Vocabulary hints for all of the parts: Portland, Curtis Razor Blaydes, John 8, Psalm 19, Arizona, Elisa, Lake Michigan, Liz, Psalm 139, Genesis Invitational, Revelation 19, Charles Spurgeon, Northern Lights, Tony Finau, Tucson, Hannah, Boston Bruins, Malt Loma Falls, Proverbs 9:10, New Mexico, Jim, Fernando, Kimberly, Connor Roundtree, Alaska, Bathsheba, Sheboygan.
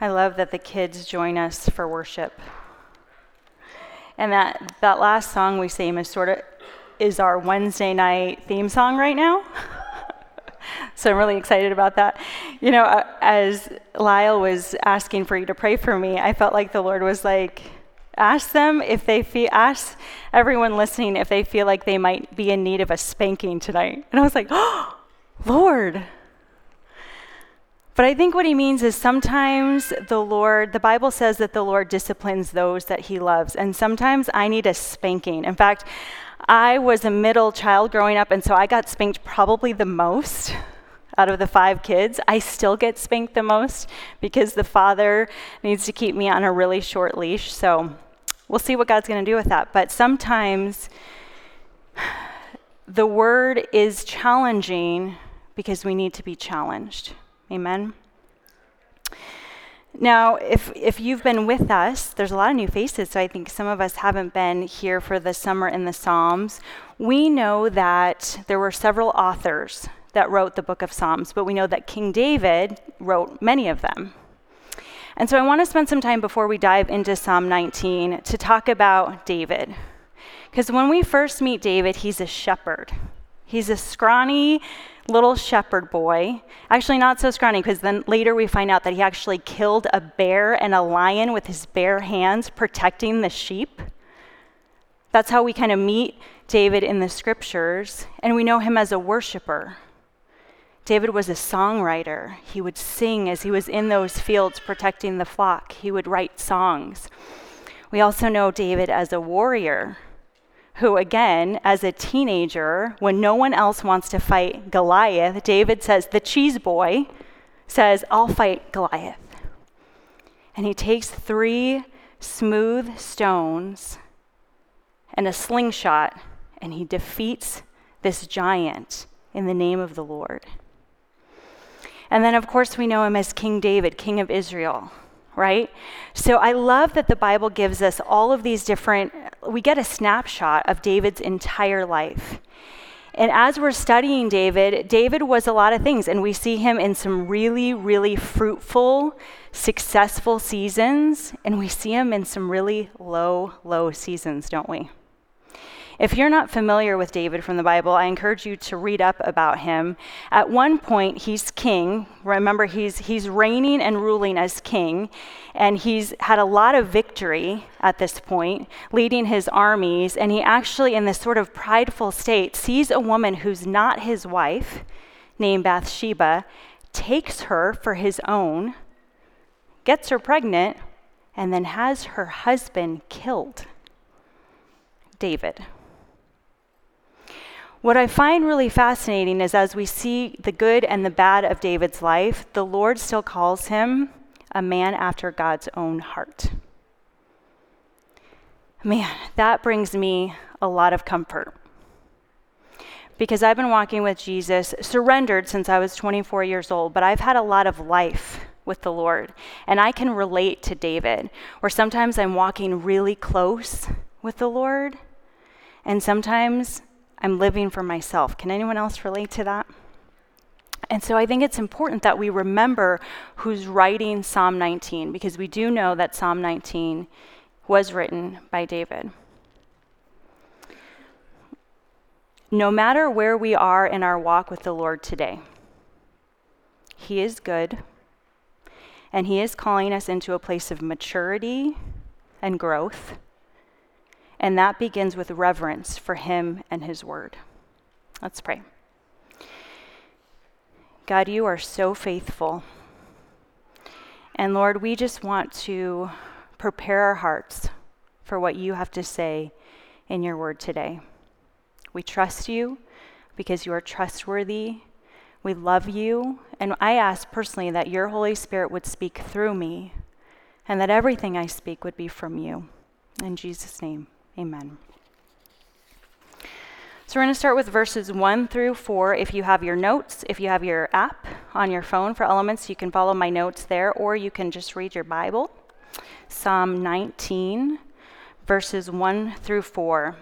I love that the kids join us for worship. And that last song we sing is our Wednesday night theme song right now. So I'm really excited about that. You know, as Lyle was asking for you to pray for me, I felt like the Lord was like, ask everyone listening if they feel like they might be in need of a spanking tonight. And I was like, oh, Lord. But I think what he means is sometimes the Bible says that the Lord disciplines those that he loves. And sometimes I need a spanking. In fact, I was a middle child growing up, and so I got spanked probably the most out of the 5 kids. I still get spanked the most because the father needs to keep me on a really short leash. So we'll see what God's going to do with that. But sometimes the word is challenging because we need to be challenged. Amen. Now, if you've been with us, there's a lot of new faces, so I think some of us haven't been here for the summer in the Psalms. We know that there were several authors that wrote the book of Psalms, but we know that King David wrote many of them. And so I want to spend some time before we dive into Psalm 19 to talk about David. Because when we first meet David, he's a shepherd. He's a scrawny little shepherd boy. Actually, not so scrawny, because then later we find out that he actually killed a bear and a lion with his bare hands, protecting the sheep. That's how we kind of meet David in the scriptures, and we know him as a worshiper. David was a songwriter. He would sing as he was in those fields protecting the flock. He would write songs. We also know David as a warrior, who again, as a teenager, when no one else wants to fight Goliath, David says, the cheese boy says, I'll fight Goliath. And he takes 3 smooth stones and a slingshot, and he defeats this giant in the name of the Lord. And then, of course, we know him as King David, King of Israel. Right? So I love that the Bible gives us all of these we get a snapshot of David's entire life. And as we're studying David, David was a lot of things, and we see him in some really, really fruitful, successful seasons, and we see him in some really low, low seasons, don't we? If you're not familiar with David from the Bible, I encourage you to read up about him. At one point, he's king. Remember, he's reigning and ruling as king, and he's had a lot of victory at this point, leading his armies, and he actually, in this sort of prideful state, sees a woman who's not his wife, named Bathsheba, takes her for his own, gets her pregnant, and then has her husband killed. David. What I find really fascinating is as we see the good and the bad of David's life, the Lord still calls him a man after God's own heart. Man, that brings me a lot of comfort. Because I've been walking with Jesus, surrendered since I was 24 years old, but I've had a lot of life with the Lord. And I can relate to David, where sometimes I'm walking really close with the Lord, and sometimes I'm living for myself. Can anyone else relate to that? And so I think it's important that we remember who's writing Psalm 19, because we do know that Psalm 19 was written by David. No matter where we are in our walk with the Lord today, he is good, and he is calling us into a place of maturity and growth. And that begins with reverence for him and his word. Let's pray. God, you are so faithful. And Lord, we just want to prepare our hearts for what you have to say in your word today. We trust you because you are trustworthy. We love you. And I ask personally that your Holy Spirit would speak through me and that everything I speak would be from you. In Jesus' name. Amen. So we're going to start with verses 1-4. If you have your notes, if you have your app on your phone for Elements, you can follow my notes there, or you can just read your Bible. Psalm 19, verses 1-4.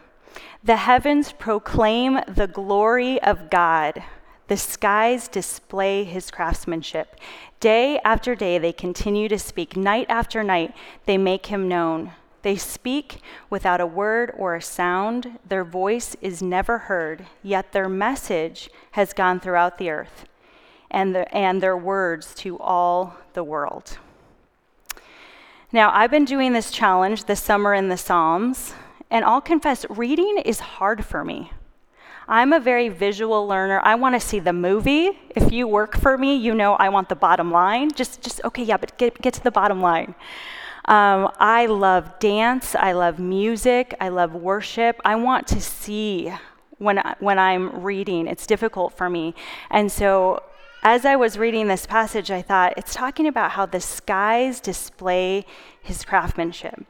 The heavens proclaim the glory of God. The skies display his craftsmanship. Day after day they continue to speak. Night after night they make him known. They speak without a word or a sound. Their voice is never heard, yet their message has gone throughout the earth, and their words to all the world. Now, I've been doing this challenge this summer in the Psalms, and I'll confess, reading is hard for me. I'm a very visual learner. I want to see the movie. If you work for me, you know I want the bottom line. Get to the bottom line. I love dance. I love music. I love worship. I want to see when I'm reading. It's difficult for me. And so as I was reading this passage, I thought, it's talking about how the skies display his craftsmanship.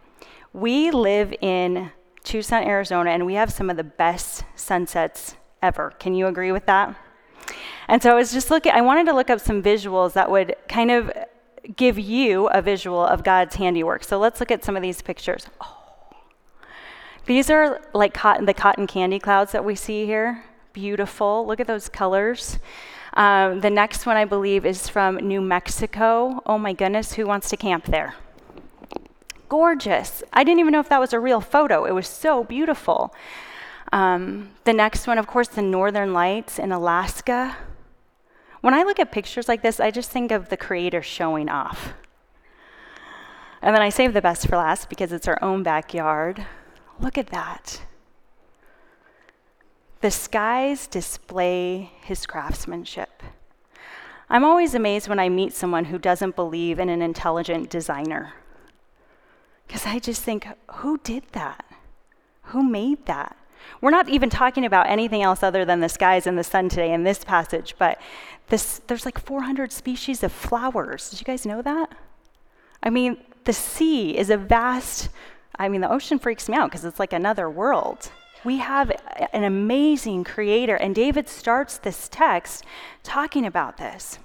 We live in Tucson, Arizona, and we have some of the best sunsets ever. Can you agree with that? And so I was just I wanted to look up some visuals that would kind of give you a visual of God's handiwork. So let's look at some of these pictures. Oh. These are like the cotton candy clouds that we see here. Beautiful. Look at those colors. The next one, I believe, is from New Mexico. Oh my goodness, who wants to camp there? Gorgeous. I didn't even know if that was a real photo. It was so beautiful. The next one, of course, the Northern Lights in Alaska. When I look at pictures like this, I just think of the Creator showing off. And then I save the best for last because it's our own backyard. Look at that. The skies display his craftsmanship. I'm always amazed when I meet someone who doesn't believe in an intelligent designer. Because I just think, who did that? Who made that? We're not even talking about anything else other than the skies and the sun today in this passage, but there's like 400 species of flowers. Did you guys know that? I mean, the sea is the ocean freaks me out because it's like another world. We have an amazing creator, and David starts this text talking about this.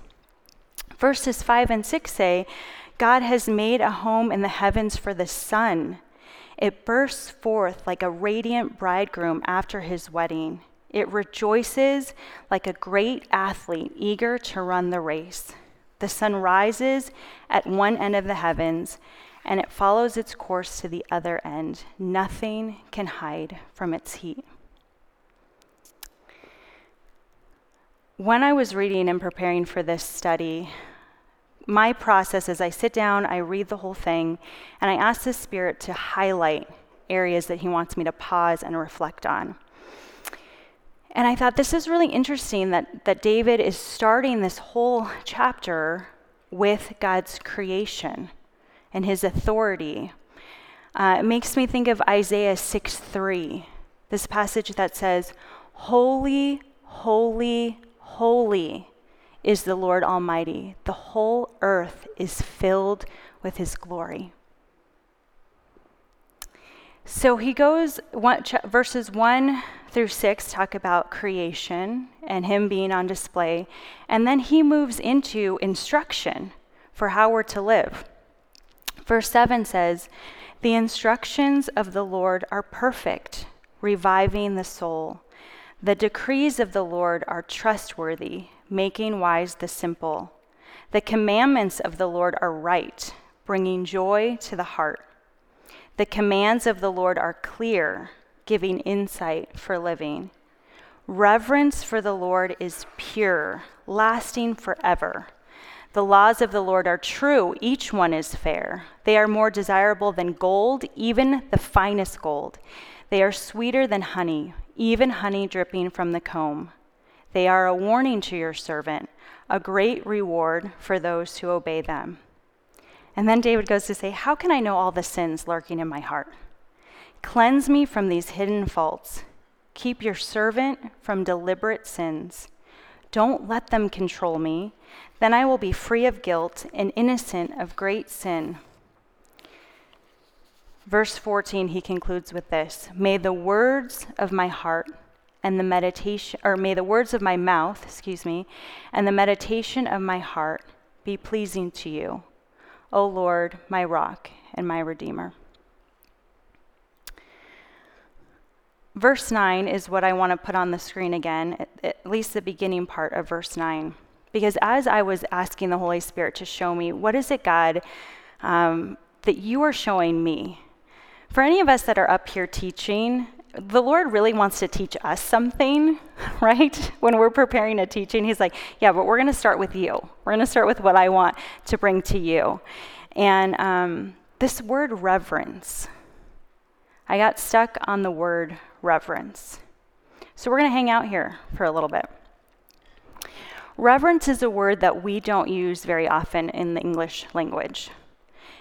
Verses 5 and 6 say, God has made a home in the heavens for the sun. It bursts forth like a radiant bridegroom after his wedding. It rejoices like a great athlete eager to run the race. The sun rises at one end of the heavens, and it follows its course to the other end. Nothing can hide from its heat. When I was reading and preparing for this study, my process is I sit down, I read the whole thing, and I ask the Spirit to highlight areas that he wants me to pause and reflect on. And I thought, this is really interesting that David is starting this whole chapter with God's creation and his authority. It makes me think of Isaiah 6:3, this passage that says, "Holy, holy, holy is the Lord Almighty. The whole earth is filled with his glory." So he goes, verses 1 through 6 talk about creation and him being on display, and then he moves into instruction for how we're to live. Verse 7 says, "The instructions of the Lord are perfect, reviving the soul. The decrees of the Lord are trustworthy, making wise the simple. The commandments of the Lord are right, bringing joy to the heart. The commands of the Lord are clear, giving insight for living. Reverence for the Lord is pure, lasting forever. The laws of the Lord are true, each one is fair. They are more desirable than gold, even the finest gold. They are sweeter than honey, even honey dripping from the comb. They are a warning to your servant, a great reward for those who obey them." And then David goes to say, "How can I know all the sins lurking in my heart? Cleanse me from these hidden faults. Keep your servant from deliberate sins. Don't let them control me. Then I will be free of guilt and innocent of great sin." Verse 14, he concludes with this, "May the words of my mouth, and the meditation of my heart be pleasing to you, O Lord, my rock and my redeemer." Verse 9 is what I want to put on the screen again, at least the beginning part of verse 9. Because as I was asking the Holy Spirit to show me, what is it, God, that you are showing me? For any of us that are up here teaching, the Lord really wants to teach us something, right? When we're preparing a teaching, he's like, yeah, but we're going to start with you. We're going to start with what I want to bring to you. And this word reverence, I got stuck on the word reverence. So we're going to hang out here for a little bit. Reverence is a word that we don't use very often in the English language.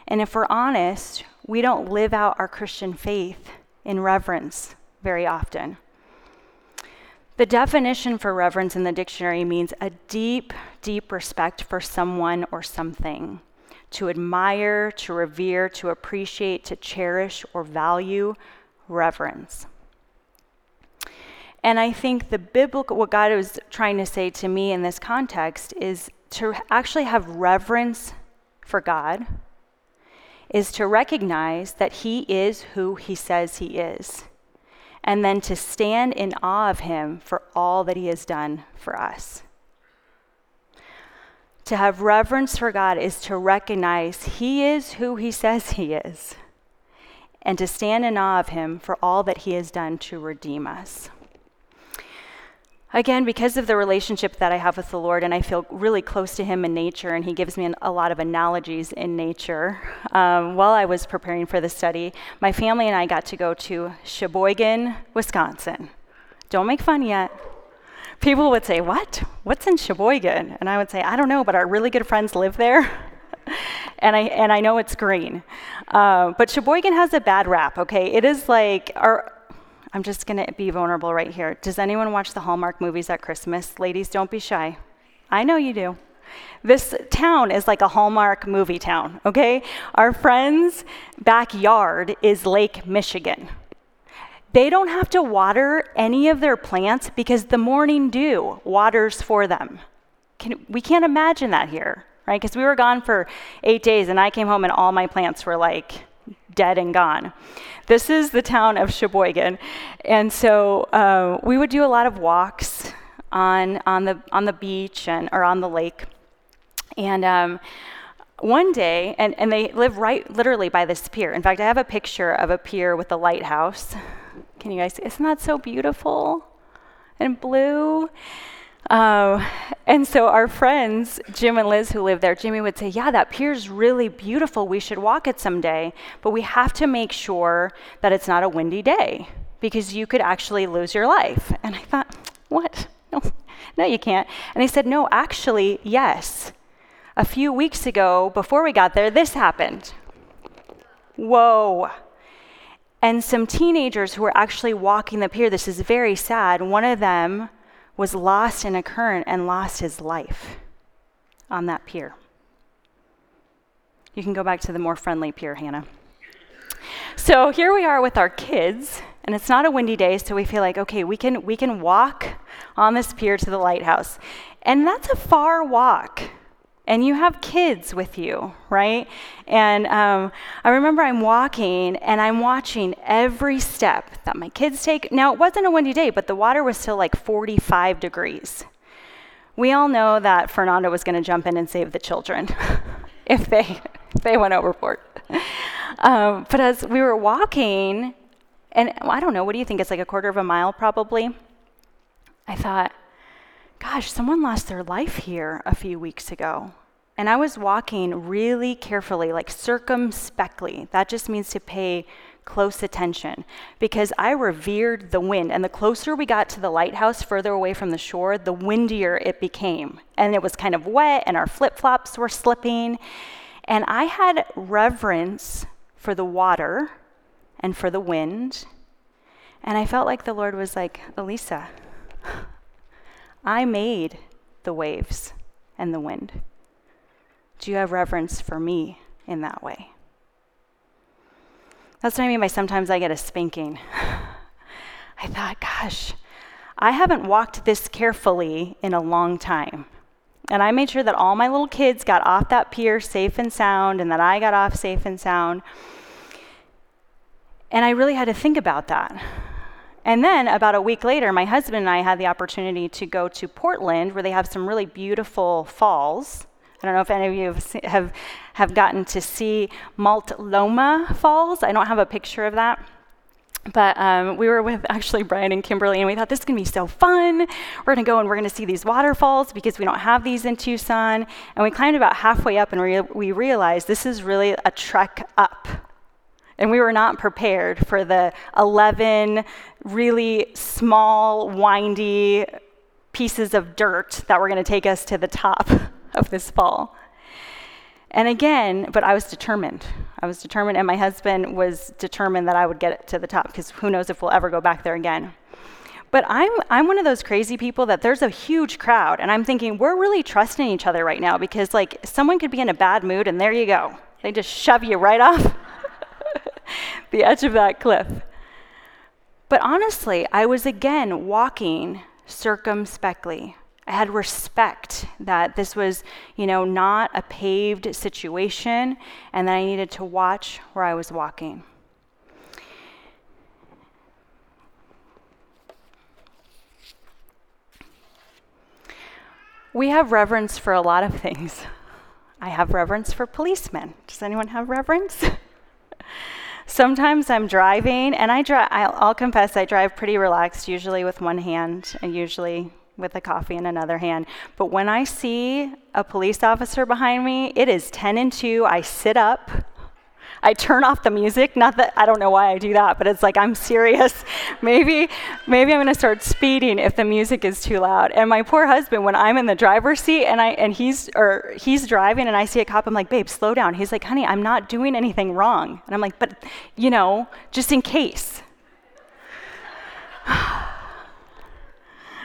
And if we're honest, we don't live out our Christian faith in reverence very often. The definition for reverence in the dictionary means a deep, deep respect for someone or something, to admire, to revere, to appreciate, to cherish or value, reverence. And I think the biblical, what God was trying to say to me in this context is to actually have reverence for God is to recognize that he is who he says he is, and then to stand in awe of him for all that he has done for us. To have reverence for God is to recognize he is who he says he is, and to stand in awe of him for all that he has done to redeem us. Again, because of the relationship that I have with the Lord, and I feel really close to him in nature, and he gives me a lot of analogies in nature. While I was preparing for the study, my family and I got to go to Sheboygan, Wisconsin. Don't make fun yet. People would say, what? What's in Sheboygan? And I would say, I don't know, but our really good friends live there. and I know it's green. But Sheboygan has a bad rap, okay? It is like, I'm just going to be vulnerable right here. Does anyone watch the Hallmark movies at Christmas? Ladies, don't be shy. I know you do. This town is like a Hallmark movie town, okay? Our friend's backyard is Lake Michigan. They don't have to water any of their plants because the morning dew waters for them. We can't imagine that here, right? Because we were gone for 8 days, and I came home, and all my plants were like dead and gone. This is the town of Sheboygan, and so we would do a lot of walks on the beach or on the lake. And one day, and they live right literally by this pier. In fact, I have a picture of a pier with a lighthouse. Can you guys see? Isn't that so beautiful and blue? And so our friends, Jim and Liz, who live there, Jimmy would say, yeah, that pier's really beautiful. We should walk it someday, but we have to make sure that it's not a windy day because you could actually lose your life. And I thought, what? No, you can't. And he said, no, actually, yes. A few weeks ago, before we got there, this happened. Whoa. And some teenagers who were actually walking the pier, this is very sad, one of them was lost in a current and lost his life on that pier. You can go back to the more friendly pier, Hannah. So here we are with our kids, and it's not a windy day, so we feel like, okay, we can walk on this pier to the lighthouse. And that's a far walk, and you have kids with you, right? And I remember I'm walking, and I'm watching every step that my kids take. Now, it wasn't a windy day, but the water was still like 45 degrees. We all know that Fernando was going to jump in and save the children if they went overboard. But as we were walking, and I don't know, what do you think? It's like a quarter of a mile probably. I thought, gosh, someone lost their life here a few weeks ago. And I was walking really carefully, like circumspectly. That just means to pay close attention because I revered the wind. And the closer we got to the lighthouse, further away from the shore, the windier it became. And it was kind of wet, and our flip-flops were slipping. And I had reverence for the water and for the wind. And I felt like the Lord was like, Elisa, I made the waves and the wind. Do you have reverence for me in that way? That's what I mean by sometimes I get a spanking. I thought, gosh, I haven't walked this carefully in a long time. And I made sure that all my little kids got off that pier safe and sound and that I got off safe and sound. And I really had to think about that. And then about a week later, my husband and I had the opportunity to go to Portland, where they have some really beautiful falls. I don't know if any of you have gotten to see Malt Loma Falls. I don't have a picture of that. But we were with actually Brian and Kimberly, and we thought, this is going to be so fun. We're going to go and we're going to see these waterfalls because we don't have these in Tucson. And we climbed about halfway up, and we realized this is really a trek up. And we were not prepared for the 11 really small, windy pieces of dirt that were going to take us to the top of this fall. And again, but I was determined. I was determined, and my husband was determined that I would get it to the top, because who knows if we'll ever go back there again. But I'm one of those crazy people that there's a huge crowd, and I'm thinking, we're really trusting each other right now, because like someone could be in a bad mood, and there you go. They just shove you right off the edge of that cliff. But honestly, I was again walking circumspectly. I had respect that this was, not a paved situation, and that I needed to watch where I was walking. We have reverence for a lot of things. I have reverence for policemen. Does anyone have reverence? Sometimes I'm driving, and I'll confess I drive pretty relaxed, usually with one hand and usually with a coffee in another hand. But when I see a police officer behind me, it is 10 and 2. I sit up. I turn off the music. Not that I don't know why I do that, but it's like I'm serious. Maybe I'm going to start speeding if the music is too loud. And my poor husband, when I'm in the driver's seat and he's driving and I see a cop, I'm like, babe, slow down. He's like, honey, I'm not doing anything wrong. And I'm like, but just in case.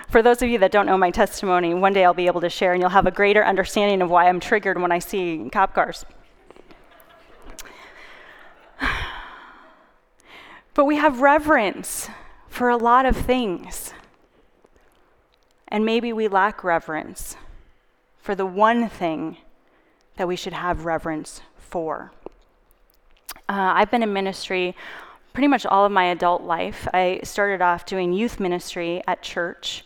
For those of you that don't know my testimony, one day I'll be able to share, and you'll have a greater understanding of why I'm triggered when I see cop cars. But we have reverence for a lot of things. And maybe we lack reverence for the one thing that we should have reverence for. I've been in ministry pretty much all of my adult life. I started off doing youth ministry at church,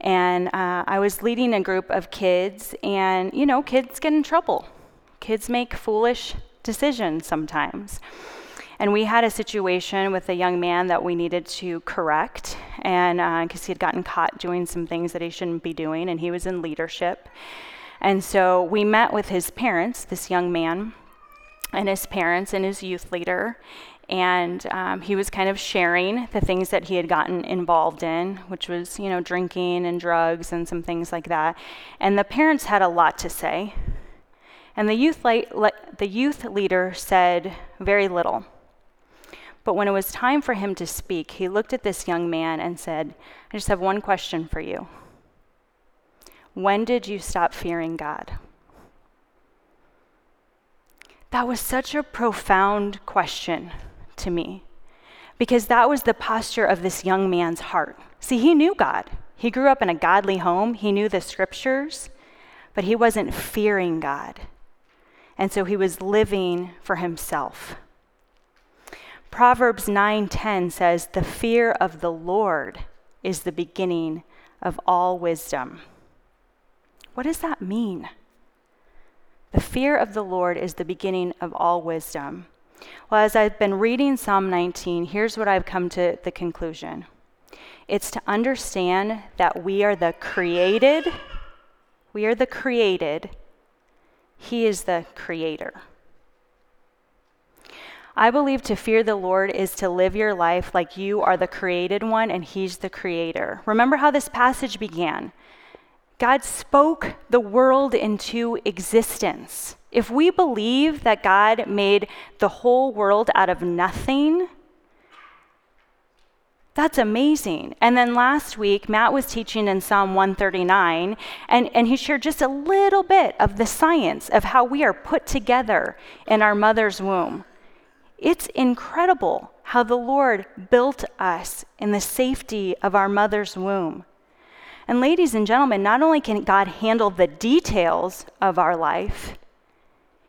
and I was leading a group of kids, and kids get in trouble. Kids make foolish decisions sometimes. And we had a situation with a young man that we needed to correct, and because he had gotten caught doing some things that he shouldn't be doing, and he was in leadership. And so we met with his parents, this young man, and his parents and his youth leader, and he was kind of sharing the things that he had gotten involved in, which was, drinking and drugs and some things like that. And the parents had a lot to say. And the youth leader said very little. But when it was time for him to speak, he looked at this young man and said, I just have one question for you. When did you stop fearing God? That was such a profound question to me, because that was the posture of this young man's heart. See, he knew God. He grew up in a godly home. He knew the scriptures, but he wasn't fearing God. And so he was living for himself. Proverbs 9:10 says, the fear of the Lord is the beginning of all wisdom. What does that mean? The fear of the Lord is the beginning of all wisdom. Well, as I've been reading Psalm 19, here's what I've come to the conclusion. It's to understand that we are the created, He is the creator. I believe to fear the Lord is to live your life like you are the created one and He's the creator. Remember how this passage began. God spoke the world into existence. If we believe that God made the whole world out of nothing, that's amazing. And then last week, Matt was teaching in Psalm 139, and he shared just a little bit of the science of how we are put together in our mother's womb. It's incredible how the Lord built us in the safety of our mother's womb. And ladies and gentlemen, not only can God handle the details of our life,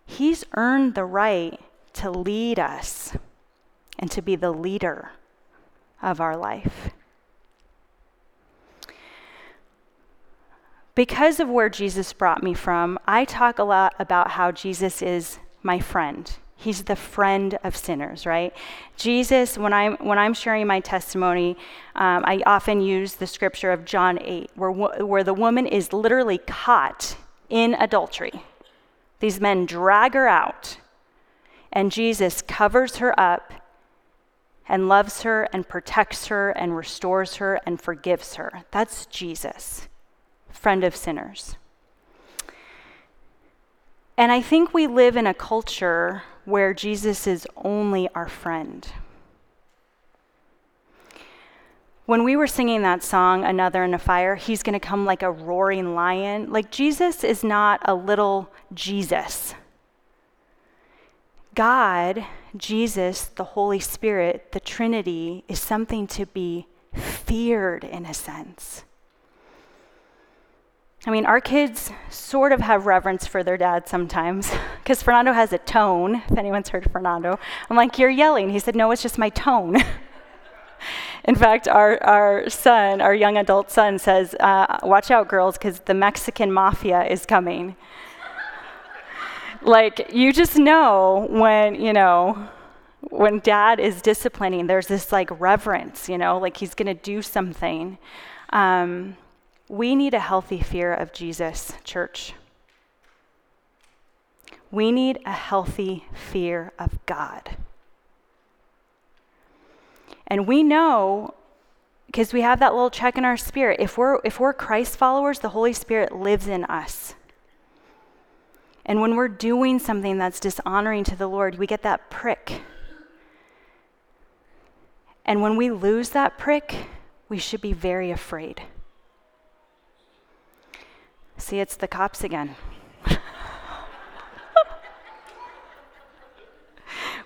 He's earned the right to lead us and to be the leader of our life. Because of where Jesus brought me from, I talk a lot about how Jesus is my friend. He's the friend of sinners, right? Jesus, when I'm sharing my testimony, I often use the scripture of John 8, where the woman is literally caught in adultery. These men drag her out, and Jesus covers her up and loves her and protects her and restores her and forgives her. That's Jesus, friend of sinners. And I think we live in a culture where Jesus is only our friend. When we were singing that song, Another in a Fire, he's going to come like a roaring lion. Like, Jesus is not a little Jesus. God, Jesus, the Holy Spirit, the Trinity, is something to be feared in a sense. I mean, our kids sort of have reverence for their dad sometimes, because Fernando has a tone. If anyone's heard of Fernando, I'm like, you're yelling. He said, no, it's just my tone. In fact, our son, our young adult son says, watch out, girls, because the Mexican mafia is coming. Like, you just know when dad is disciplining, there's this like reverence, like he's going to do something. We need a healthy fear of Jesus, church. We need a healthy fear of God. And we know, because we have that little check in our spirit, if we're Christ followers, the Holy Spirit lives in us. And when we're doing something that's dishonoring to the Lord, we get that prick. And when we lose that prick, we should be very afraid. See, it's the cops again.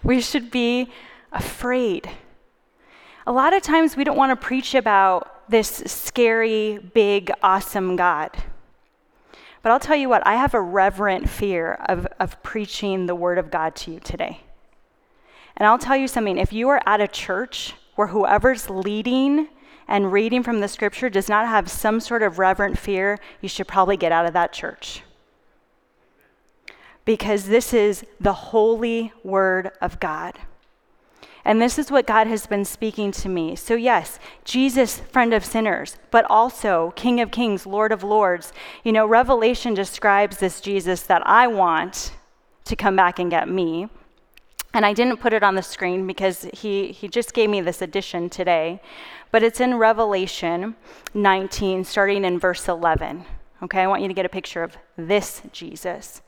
We should be afraid. A lot of times we don't want to preach about this scary, big, awesome God. But I'll tell you what, I have a reverent fear of preaching the word of God to you today. And I'll tell you something, if you are at a church where whoever's leading and reading from the scripture does not have some sort of reverent fear, you should probably get out of that church. Because this is the holy word of God. And this is what God has been speaking to me. So yes, Jesus, friend of sinners, but also King of Kings, Lord of Lords. Revelation describes this Jesus that I want to come back and get me. And I didn't put it on the screen because he just gave me this edition today. But it's in Revelation 19, starting in verse 11. Okay, I want you to get a picture of this Jesus.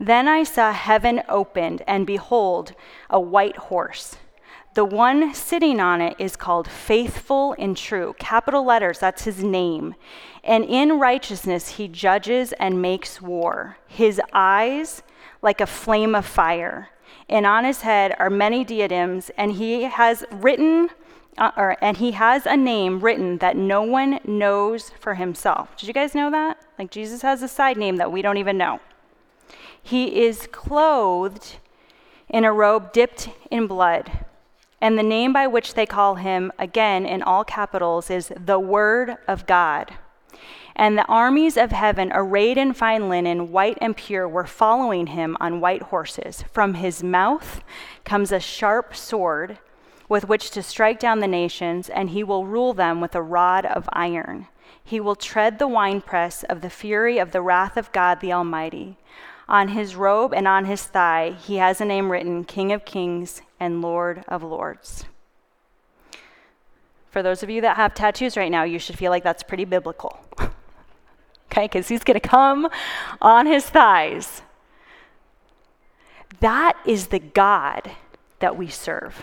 Then I saw heaven opened, and behold, a white horse. The one sitting on it is called Faithful and True. Capital letters, that's his name. And in righteousness he judges and makes war. His eyes like a flame of fire. And on his head are many diadems, and he has a name written that no one knows for himself. Did you guys know that? Like, Jesus has a side name that we don't even know. He is clothed in a robe dipped in blood, and the name by which they call him, again in all capitals, is the Word of God. And the armies of heaven, arrayed in fine linen, white and pure, were following him on white horses. From his mouth comes a sharp sword with which to strike down the nations, and he will rule them with a rod of iron. He will tread the winepress of the fury of the wrath of God the Almighty. On his robe and on his thigh, he has a name written, King of Kings and Lord of Lords. For those of you that have tattoos right now, you should feel like that's pretty biblical. Okay, because he's going to come on his thighs. That is the God that we serve.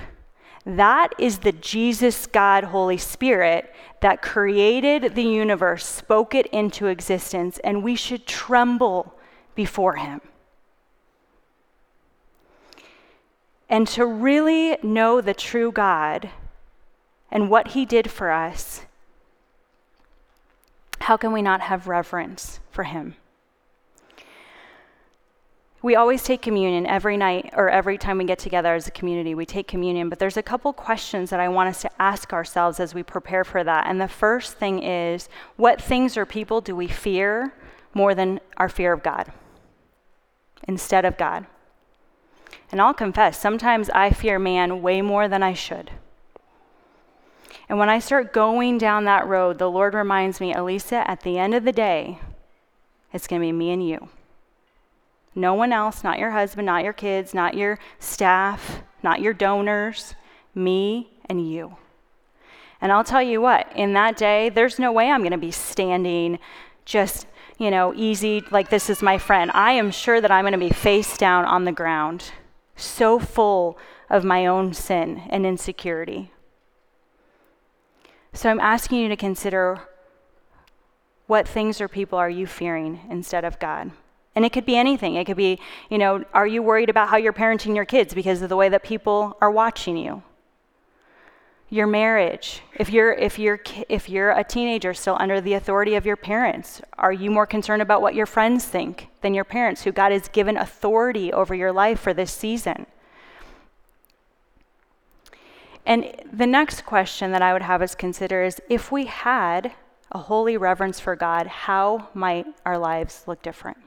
That is the Jesus, God, Holy Spirit that created the universe, spoke it into existence, and we should tremble before him. And to really know the true God and what he did for us, how can we not have reverence for him? We always take communion every night, or every time we get together as a community, we take communion. But there's a couple questions that I want us to ask ourselves as we prepare for that. And the first thing is, what things or people do we fear more than our fear of God, instead of God? And I'll confess, sometimes I fear man way more than I should. And when I start going down that road, the Lord reminds me, Elisa, at the end of the day, it's going to be me and you. No one else, not your husband, not your kids, not your staff, not your donors, me and you. And I'll tell you what, in that day, there's no way I'm going to be standing just, easy, like this is my friend. I am sure that I'm going to be face down on the ground, so full of my own sin and insecurity. So I'm asking you to consider, what things or people are you fearing instead of God? And it could be anything. It could be, are you worried about how you're parenting your kids because of the way that people are watching you? Your marriage. If you're a teenager still under the authority of your parents, are you more concerned about what your friends think than your parents, who God has given authority over your life for this season? And the next question that I would have us consider is, if we had a holy reverence for God, how might our lives look different?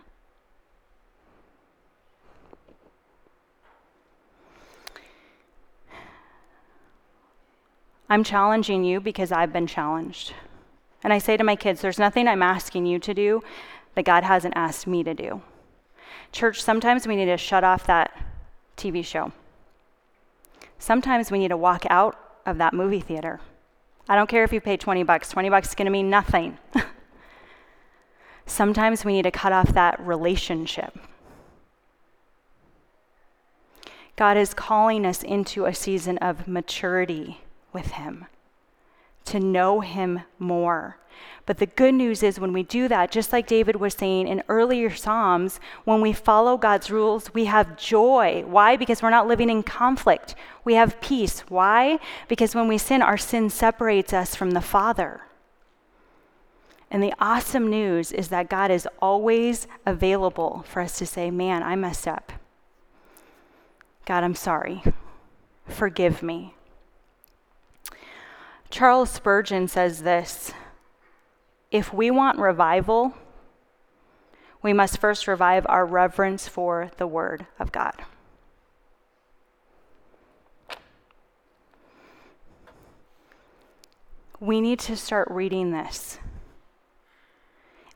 I'm challenging you because I've been challenged. And I say to my kids, there's nothing I'm asking you to do that God hasn't asked me to do. Church, sometimes we need to shut off that TV show. Sometimes we need to walk out of that movie theater. I don't care if you pay $20. $20 is going to mean nothing. Sometimes we need to cut off that relationship. God is calling us into a season of maturity with him, to know him more. But the good news is, when we do that, just like David was saying in earlier Psalms, when we follow God's rules, we have joy. Why? Because we're not living in conflict. We have peace. Why? Because when we sin, our sin separates us from the Father. And the awesome news is that God is always available for us to say, man, I messed up. God, I'm sorry. Forgive me. Charles Spurgeon says this: if we want revival, we must first revive our reverence for the Word of God. We need to start reading this.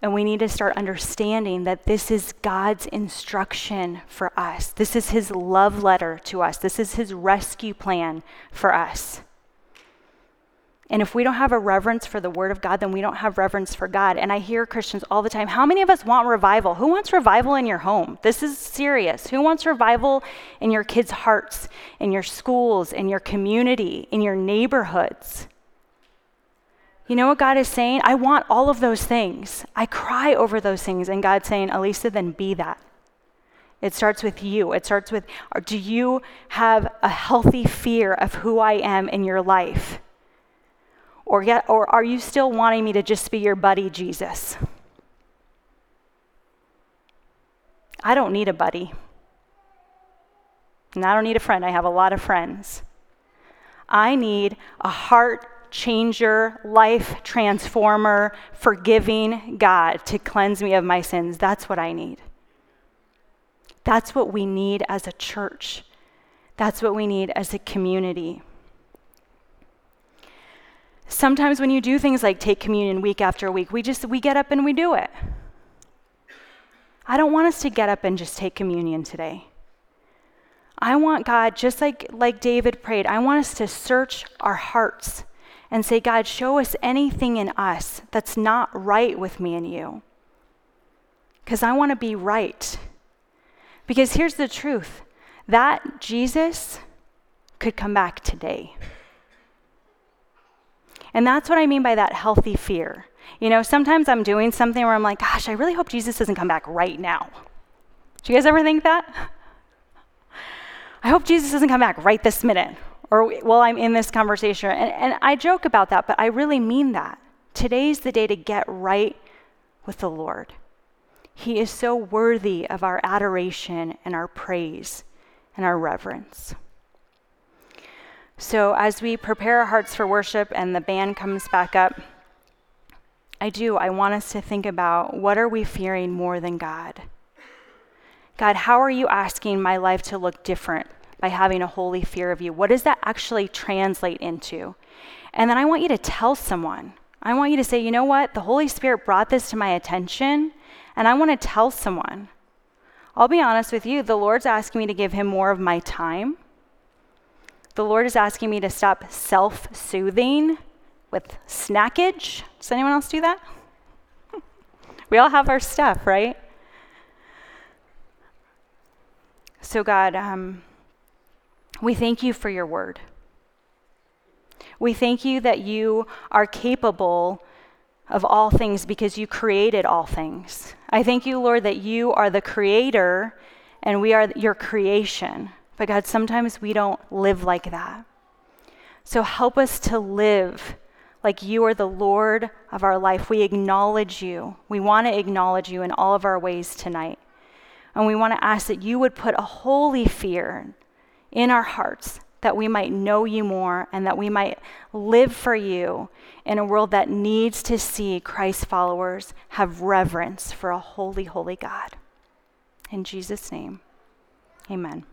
And we need to start understanding that this is God's instruction for us. This is his love letter to us. This is his rescue plan for us. And if we don't have a reverence for the Word of God, then we don't have reverence for God. And I hear Christians all the time, how many of us want revival? Who wants revival in your home? This is serious. Who wants revival in your kids' hearts, in your schools, in your community, in your neighborhoods? You know what God is saying? I want all of those things. I cry over those things. And God's saying, Elisa, then be that. It starts with you. It starts with, do you have a healthy fear of who I am in your life? Or are you still wanting me to just be your buddy, Jesus? I don't need a buddy. And I don't need a friend. I have a lot of friends. I need a heart changer, life transformer, forgiving God to cleanse me of my sins. That's what I need. That's what we need as a church. That's what we need as a community. Sometimes when you do things like take communion week after week, we get up and we do it. I don't want us to get up and just take communion today. I want God, just like David prayed, I want us to search our hearts and say, God, show us anything in us that's not right with me and you. Because I want to be right. Because here's the truth, that Jesus could come back today. And that's what I mean by that healthy fear. Sometimes I'm doing something where I'm like, gosh, I really hope Jesus doesn't come back right now. Do you guys ever think that? I hope Jesus doesn't come back right this minute or while I'm in this conversation. And I joke about that, but I really mean that. Today's the day to get right with the Lord. He is so worthy of our adoration and our praise and our reverence. So as we prepare our hearts for worship and the band comes back up, I want us to think about, what are we fearing more than God? God, how are you asking my life to look different by having a holy fear of you? What does that actually translate into? And then I want you to tell someone. I want you to say, you know what? The Holy Spirit brought this to my attention, and I want to tell someone. I'll be honest with you, the Lord's asking me to give him more of my time. The Lord is asking me to stop self-soothing with snackage. Does anyone else do that? We all have our stuff, right? So God, we thank you for your word. We thank you that you are capable of all things because you created all things. I thank you, Lord, that you are the creator and we are your creation. But God, sometimes we don't live like that. So help us to live like you are the Lord of our life. We acknowledge you. We want to acknowledge you in all of our ways tonight. And we want to ask that you would put a holy fear in our hearts, that we might know you more and that we might live for you in a world that needs to see Christ followers have reverence for a holy, holy God. In Jesus' name, amen.